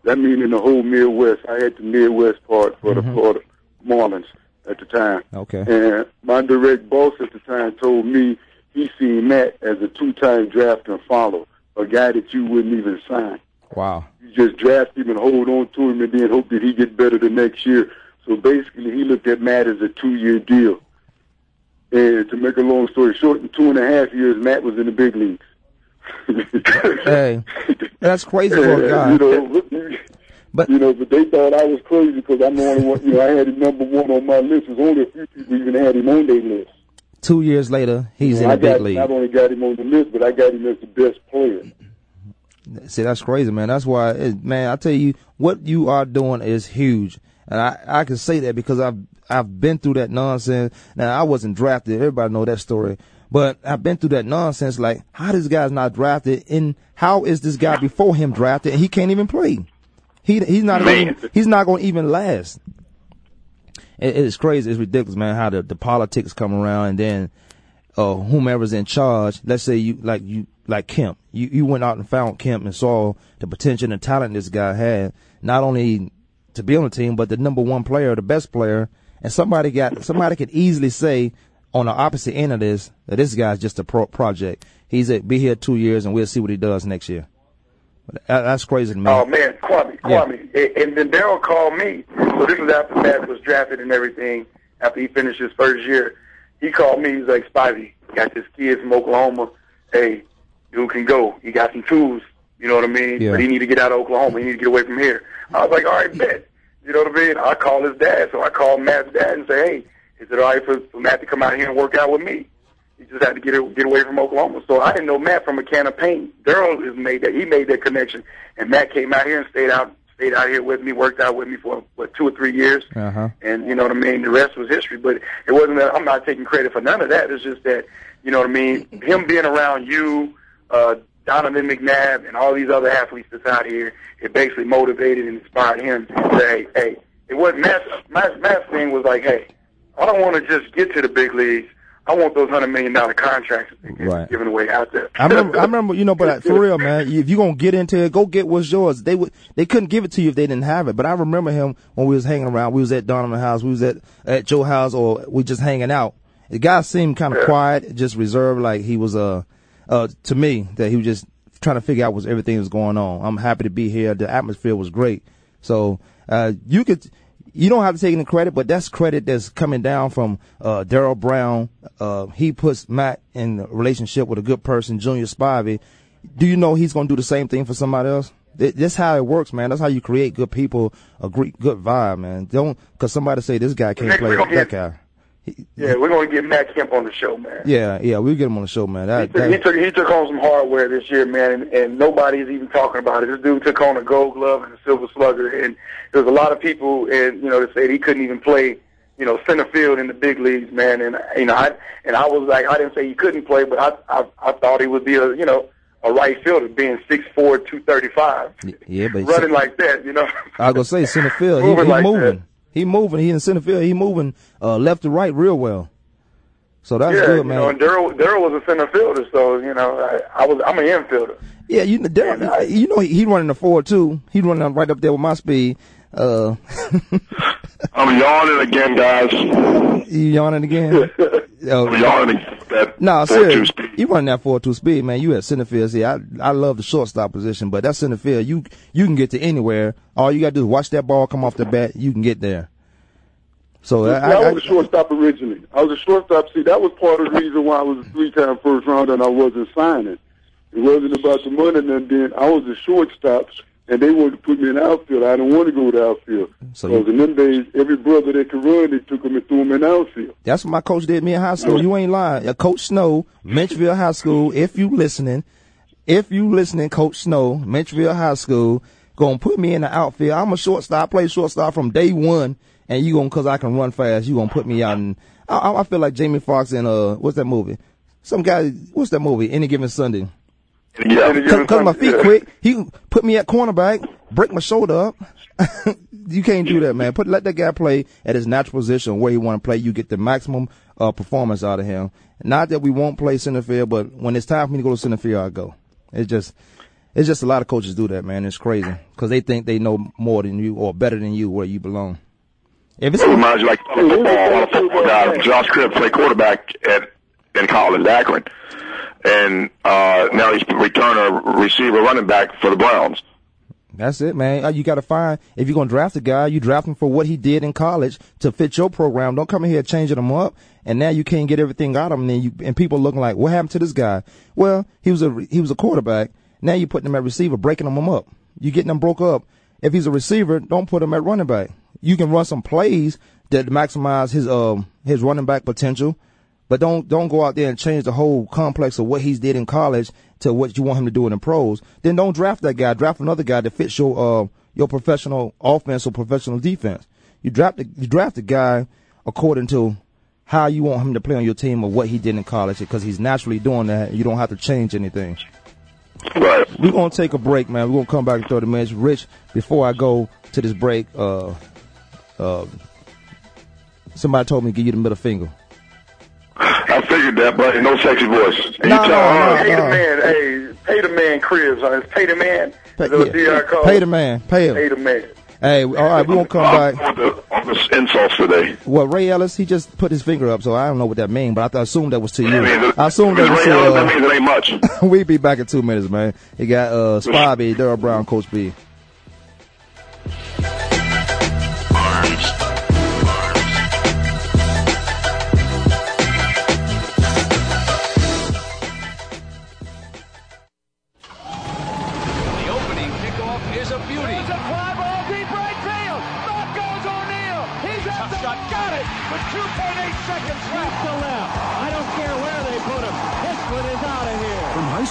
That means in the whole Midwest. I had the Midwest part for the Florida Marlins at the time. Okay. And my direct boss at the time told me he seen Matt as a two-time draft and follow, a guy that you wouldn't even sign. Wow. You just draft him and hold on to him and then hope that he get better the next year. So basically he looked at Matt as a two-year deal. And to make a long story short, in 2.5 years, Matt was in the big leagues. Hey, that's crazy for a guy. You know, but they thought I was crazy because I'm the only one. You know, I had him number one on my list. There's only a few people even had him on their list. 2 years later, he's in the big league. Not only got him on the list, but I got him as the best player. See, that's crazy, man. That's why, man. I tell you, what you are doing is huge, and I can say that because I've been through that nonsense. Now I wasn't drafted. Everybody know that story. But I've been through that nonsense, like, how this guy's not drafted, and how is this guy before him drafted, and he can't even play? He's not going to even last. It's crazy. It's ridiculous, man, how the politics come around, and then whomever's in charge, let's say you like Kemp. You went out and found Kemp and saw the potential and talent this guy had, not only to be on the team, but the number one player, the best player, and somebody could easily say, on the opposite end of this, that this guy's just a project. He's be here 2 years, and we'll see what he does next year. That's crazy, man. Oh man, Kwamie, yeah. And then Darryl called me. So this was after Matt was drafted and everything. After he finished his first year, he called me. He's like, Spivey, got this kid from Oklahoma. Hey, dude can go. He got some tools. You know what I mean? Yeah. But he need to get out of Oklahoma. He need to get away from here. I was like, all right, bet. You know what I mean? I call his dad. So I called Matt's dad and say, hey, is it all right for Matt to come out here and work out with me? He just had to get away from Oklahoma. So I didn't know Matt from a can of paint. Darryl has made that. He made that connection. And Matt came out here and stayed out here with me, worked out with me for, what, 2 or 3 years. Uh-huh. And, you know what I mean, the rest was history. But it wasn't that I'm not taking credit for none of that. It's just that, you know what I mean, him being around you, Donovan McNabb, and all these other athletes that's out here, it basically motivated and inspired him to say, hey, it wasn't Matt's thing was like, hey, I don't want to just get to the big leagues. I want those $100 million contracts right. Given away out there. I remember, you know, but for real, man, if you're going to get into it, go get what's yours. They couldn't give it to you if they didn't have it. But I remember him when we was hanging around. We was at Donovan's house. We was at Joe's house, or we just hanging out. The guy seemed kind of quiet, just reserved, like he was to me, that he was just trying to figure out what everything was going on. I'm happy to be here. The atmosphere was great. So you don't have to take any credit, but that's credit that's coming down from Darryl Brown. He puts Matt in a relationship with a good person, Junior Spivey. Do you know he's going to do the same thing for somebody else? That's how it works, man. That's how you create good people, a good vibe, man. Don't because somebody say this guy can't play that guy. Yeah, we're going to get Matt Kemp on the show, man. Yeah, we'll get him on the show, man. He took on some hardware this year, man, and nobody's even talking about it. This dude took on a Gold Glove and a Silver Slugger, and there's a lot of people, and you know, that said he couldn't even play, you know, center field in the big leagues, man. And you know, I was like, I didn't say he couldn't play, but I thought he would be a, you know, a right fielder, being 6'4", 235, yeah, but running like that, you know. I was gonna say center field, he's moving. That. He in center field. He moving left to right real well. So that's good, man. Yeah, Darryl was a center fielder, so you know I'm an infielder. Yeah, Darryl, you know he running the 4.2. He running right up there with my speed. I'm yawning again, guys. You yawning again? I'm yawning at 4.2 speed. You running that 4.2 speed, man. You at center field. See, I love the shortstop position, but that center field, you can get to anywhere. All you got to do is watch that ball come off the bat. You can get there. So I was a shortstop originally. I was a shortstop. See, that was part of the reason why I was a 3-time first rounder and I wasn't signing. It wasn't about the money. And then I was a shortstop. And they wanted to put me in the outfield. I didn't want to go to the outfield. Because in them days, every brother that could run, they took him and threw him in the outfield. That's what my coach did me in high school. You ain't lying. Coach Snow, Menchville High School, if you listening, Coach Snow, Menchville High School, going to put me in the outfield. I'm a shortstop. I play shortstop from day one. And you going to, because I can run fast, you going to put me out. And I feel like Jamie Foxx in, what's that movie? Some guy, what's that movie? Any Given Sunday. Yeah, cut my feet quick. He put me at cornerback, break my shoulder up. You can't do that, man. Let that guy play at his natural position where he want to play. You get the maximum performance out of him. Not that we won't play center field, but when it's time for me to go to center field, I go. It's just a lot of coaches do that, man. It's crazy because they think they know more than you or better than you where you belong. If it's reminds you like football guy, Josh Cribbs played quarterback in College, Akron. And now he's returner, receiver, running back for the Browns. That's it, man. You got to find, if you're going to draft a guy, you draft him for what he did in college to fit your program. Don't come in here changing him up, and now you can't get everything out of him. And people looking like, what happened to this guy? Well, he was a quarterback. Now you're putting him at receiver, breaking him up. You're getting him broke up. If he's a receiver, don't put him at running back. You can run some plays that maximize his running back potential. But don't go out there and change the whole complex of what he did in college to what you want him to do in the pros. Then don't draft that guy. Draft another guy that fits your professional offense or professional defense. You draft the guy according to how you want him to play on your team or what he did in college, because he's naturally doing that. You don't have to change anything. Right. We're going to take a break, man. We're going to come back in 30 minutes. Rich, before I go to this break, somebody told me to give you the middle finger. I figured that, but no sexy voice. Pay the man Cribbs. Pay the man. Pay the man. Pay the man. Hey, all right, we're going to come back. On the insults today. Well, Ray Ellis, he just put his finger up, so I don't know what that means, but I assumed that was to you. I assumed that was to you. That means it ain't much. We'll be back in 2 minutes, man. You got Spivey, Darryl Brown, Coach B. 8 seconds left to left. I don't care where they put him. This one is out of here. From high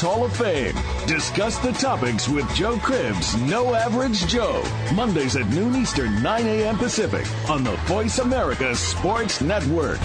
Hall of Fame. Discuss the topics with Joe Cribbs, No Average Joe, Mondays at noon Eastern, 9 a.m. Pacific, on the Voice America Sports Network.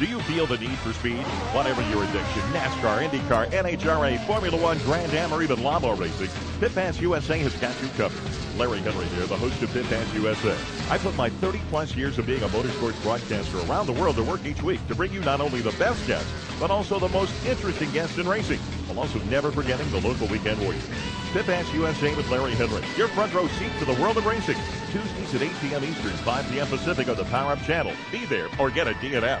Do you feel the need for speed? Whatever your addiction, NASCAR, IndyCar, NHRA, Formula One, Grand Am, or even lawnmower racing, Pit Pass USA has got you covered. Larry Henry here, the host of Pit Pass USA. I put my 30-plus years of being a motorsports broadcaster around the world to work each week to bring you not only the best guests, but also the most interesting guests in racing, while also never forgetting the local weekend warriors. Pit Pass USA with Larry Henry, your front row seat to the world of racing. Tuesdays at 8 p.m. Eastern, 5 p.m. Pacific on the Power Up Channel. Be there or get a DNF.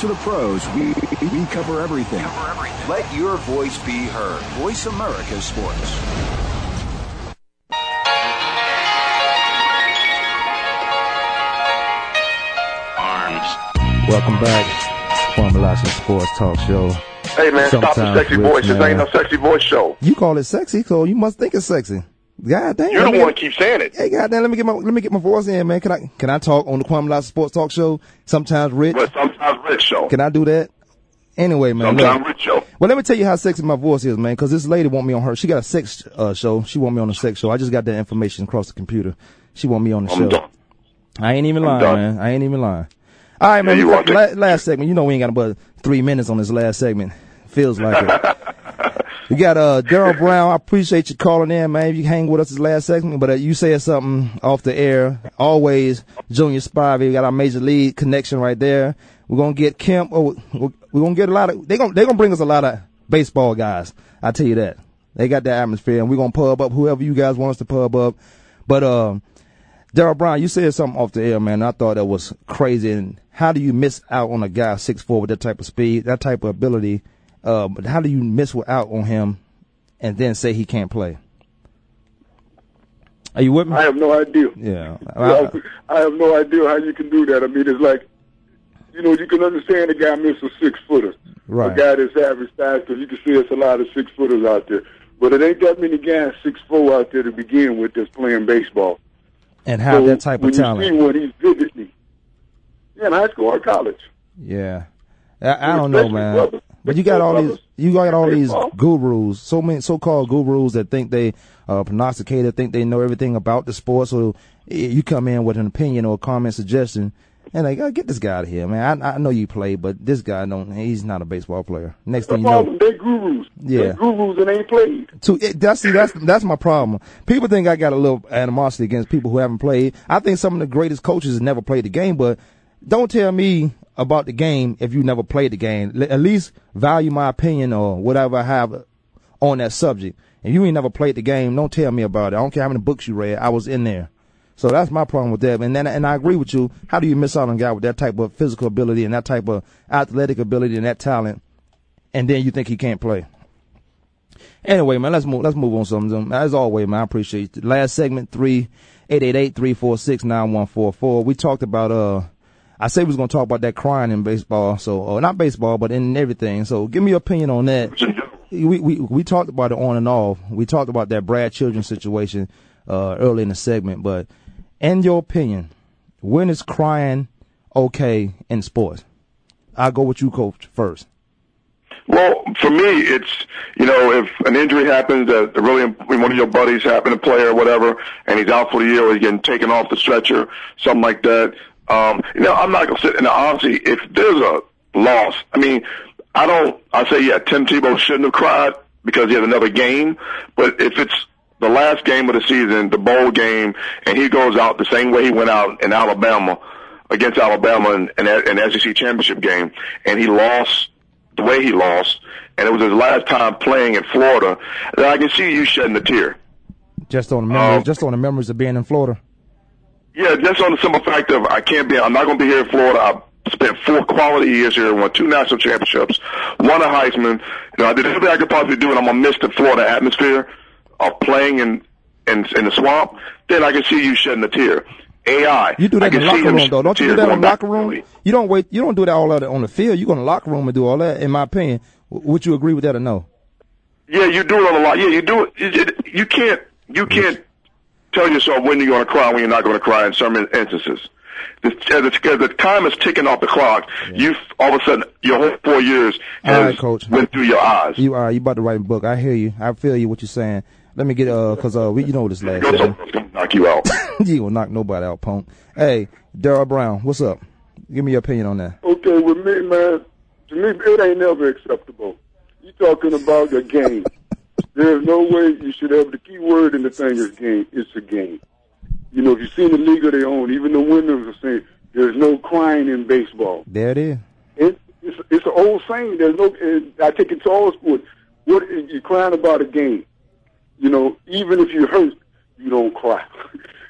To the pros, we cover everything. Let your voice be heard. Voice America Sports. Arms. Welcome back. Kwamie Lassiter Sports Talk Show. Hey man, sometimes stop the sexy voice. This ain't no sexy voice show. You call it sexy, so you must think it's sexy. God damn. You're the one keep saying it. Hey, God damn, let me get my voice in, man. Can I talk on the Kwamie Lassiter Sports Talk Show? Sometimes Rich. Well, sometimes Rich show. Can I do that? Anyway, man. Sometimes Rich show. Well, let me tell you how sexy my voice is, man, because this lady want me on her. She got a sex show. She want me on a sex show. I just got that information across the computer. She want me on the show. Done. I ain't even lying, man. I ain't even lying. All right, man. Yeah, last segment. You know we ain't got about 3 minutes on this last segment. Feels like it. We got Darryl Brown. I appreciate you calling in, man. If you hang with us this last segment, but you said something off the air. Always, Junior Spivey. We got our major league connection right there. We're gonna get Kemp. Oh, we're gonna get a lot of. They gonna bring us a lot of baseball guys. I tell you that. They got that atmosphere, and we're gonna pub up whoever you guys want us to pub up. But Darryl Brown, you said something off the air, man. I thought that was crazy. And how do you miss out on a guy 6'4" with that type of speed, that type of ability? But how do you miss out on him and then say he can't play? Are you with me? I have no idea. Yeah. I have no idea how you can do that. I mean, it's like, you know, you can understand a guy misses a 6-footer. Right. A guy that's average size, because you can see it's a lot of 6-footers out there. But it ain't that many guys 6'4" out there to begin with that's playing baseball. And have so that type of talent. When you see what he's vividly. Yeah, in high school or college. Yeah. I don't know, man. Brothers. But you got all these gurus, so many so-called gurus that think they prognosticator, think they know everything about the sport. So you come in with an opinion or a comment, suggestion, and they gotta get this guy out of here, man. I know you play, but this guy he's not a baseball player. Next thing you know, they're gurus. Yeah, they're gurus and ain't played. That's my problem. People think I got a little animosity against people who haven't played. I think some of the greatest coaches have never played the game, but don't tell me about the game if you never played the game. At least value my opinion or whatever I have on that subject. If you ain't never played the game, don't tell me about it. I don't care how many books you read. I was in there. So that's my problem with that. And I agree with you. How do you miss out on a guy with that type of physical ability and that type of athletic ability and that talent, and then you think he can't play? Anyway, man, let's move on something. As always, man, I appreciate you. Last segment, 3-888-346-9144. We talked about I say we was going to talk about that crying in baseball, so or not baseball, but in everything. So give me your opinion on that. We talked about it on and off. We talked about that Brad Childress situation early in the segment, but in your opinion, when is crying okay in sports? I'll go with you, Coach, first. Well, for me, it's, you know, if an injury happens that really one of your buddies happened to play or whatever, and he's out for the year or he's getting taken off the stretcher, something like that. You know, I'm not going to sit in the honesty. If there's a loss, I mean, I say, yeah, Tim Tebow shouldn't have cried because he had another game. But if it's the last game of the season, the bowl game, and he goes out the same way he went out in Alabama, against Alabama in an SEC championship game, and he lost the way he lost, and it was his last time playing in Florida, then I can see you shedding a tear. Just on the memories of being in Florida. Yeah, just on the simple fact of I'm not going to be here in Florida. I spent 4 quality years here, won 2 national championships, won a Heisman. You know, I did everything I could possibly do, and I'm going to miss the Florida atmosphere of playing in the swamp. Then I can see you shedding a tear. AI. You do that in the locker room, though. Don't you do that in the locker room? You don't wait. You don't do that all out on the field. You go in the locker room and do all that. In my opinion, would you agree with that or no? Yeah, you do it on the lot. Yeah, you do it. You can't tell yourself when you're going to cry, when you're not going to cry. In some instances, as the time is ticking off the clock, you all of a sudden your whole 4 years has went through your eyes. You about to write a book. I hear you. I feel you. What you're saying. Let me get because you know this last thing. Knock you out. You will knock nobody out, punk. Hey, Darryl Brown, what's up? Give me your opinion on that. Okay, with me, man, to me, it ain't never acceptable. You talking about a game. There's no way you should have the key word in the thing is game. It's a game. You know, if you've seen the league of their own, even the winners are saying there's no crying in baseball. There it is. It's an old saying. I take it to all sports. What is you crying about a game? You know, even if you hurt, you don't cry,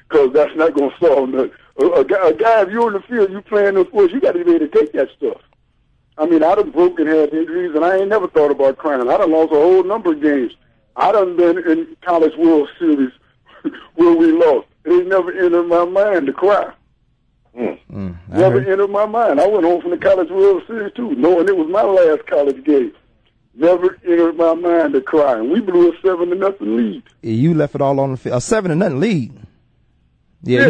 because that's not going to solve nothing. A guy, if you're in the field, you playing those sports, you got to be able to take that stuff. I mean, I done broken head injuries, and I ain't never thought about crying. I done lost a whole number of games. I done been in College World Series where we lost. It ain't never entered my mind to cry. Never entered my mind. I went home from the College World Series, too, knowing it was my last college game. Never entered my mind to cry. And we blew a 7-0 lead. You left it all on the field. A 7-0 lead. Yeah,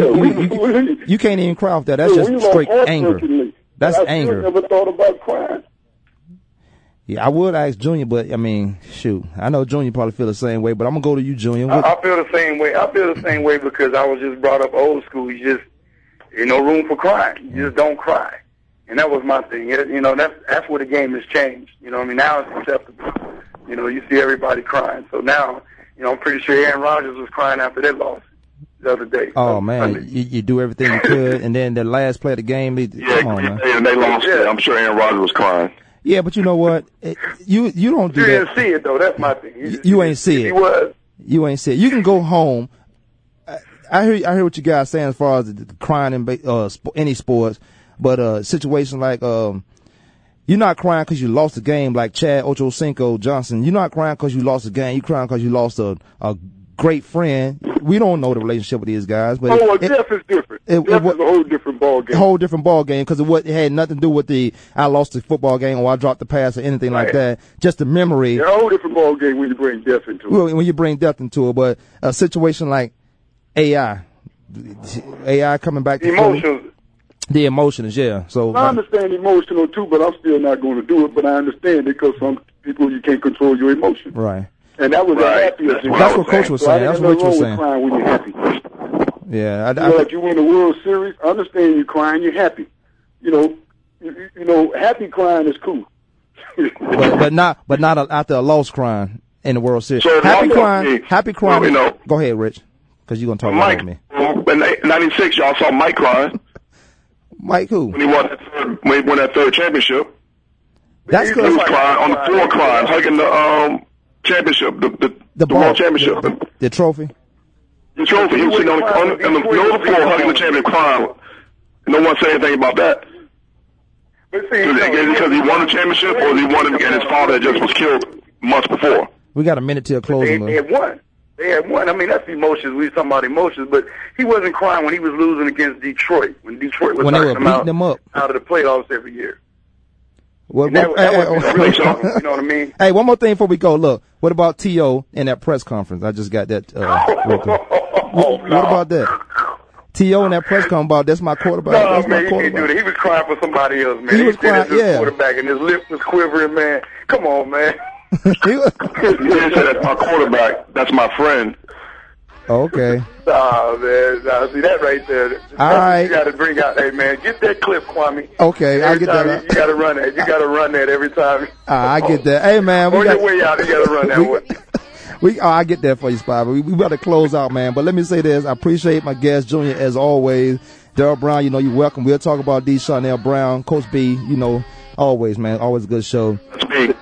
you can't even cry off that. That's just straight anger. That's anger. I never thought about crying. Yeah, I would ask Junior, but, I mean, shoot. I know Junior probably feel the same way, but I'm going to go to you, Junior. I feel the same way. I feel the same way because I was just brought up old school. There's no room for crying. You just don't cry. And that was my thing. You know, that's where the game has changed. You know what I mean? Now it's acceptable. You know, you see everybody crying. So now, you know, I'm pretty sure Aaron Rodgers was crying after that loss the other day. Oh, man. You do everything you could, and then the last play of the game. They lost it. I'm sure Aaron Rodgers was crying. Yeah, but you know what? You don't do that. You didn't see it, though. That's my thing. You ain't see it. He was. You ain't see it. You can go home. I hear what you guys saying as far as the crying in any sports. But situations like you're not crying because you lost a game, like Chad Ochocinco Johnson. You're not crying because you lost a game. You're crying because you lost a great friend. We don't know the relationship with these guys. But Jeff is different. Jeff is a whole different ball game. Because it had nothing to do with I lost the football game or I dropped the pass or anything like that. Just the memory. It's a whole different ball game when you bring death into it. But a situation like AI coming back to emotions. The emotions, yeah. So I understand emotional too, but I'm still not going to do it. But I understand it because some people you can't control your emotions, right? And that was the happiest thing. That's what Coach was saying. That's what you were saying. Crying when you're happy. Yeah, if you win the World Series, I understand you crying. You're happy. You know, happy crying is cool. but not after a loss crying in the World Series. So happy crying. You know, go ahead, Rich, because you're going to talk about me. In '96, y'all saw Mike crying. Mike who? When he won that third championship. That's good. He was crying on the floor, crying, hugging the championship, the world championship. The trophy? The trophy. He was sitting on the floor, hugging the champion, crying. No one said anything about that. But see, because he won the championship, or he won it and his father just was killed months before? We got a minute till closing. They had won. They had won. I mean, that's emotions. We were talking about emotions, but he wasn't crying when he was losing against Detroit, when Detroit was knocking them out of the playoffs every year. Well, you know what I mean? Hey, one more thing before we go. Look, what about T.O. in that press conference? I just got that. What about that? T.O. in that press conference about that's my quarterback. He was crying for somebody else, man. He was crying, his quarterback, and his lips was quivering, man. Come on, man. That's my quarterback. That's my friend. Okay. Oh, man. See that right there. All right. You got to bring out, hey, man, get that clip, Kwamie. Okay, I get that. You got to run that. You got to run that every time. I get that. Hey, man. On your way out, you got to run that one. I get that for you, Spivey. We about to close out, man. But let me say this. I appreciate my guest, Junior, as always. Darryl Brown, you know, you're welcome. We'll talk about Dishonnell Brown. Coach B, you know, always, man. Always a good show. That's big.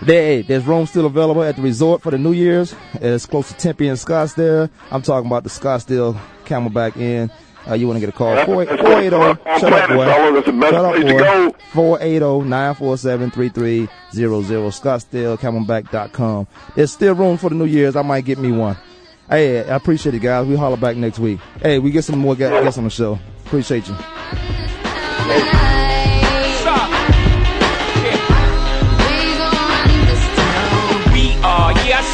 There's room still available at the resort for the New Year's. It's close to Tempe and Scottsdale. I'm talking about the Scottsdale Camelback Inn. You want to get a call? 480-947-3300, scottsdalecamelback.com. There's still room for the New Year's. I might get me one. Hey, I appreciate it, guys. We holler back next week. Hey, we get some more guests on the show. Appreciate you.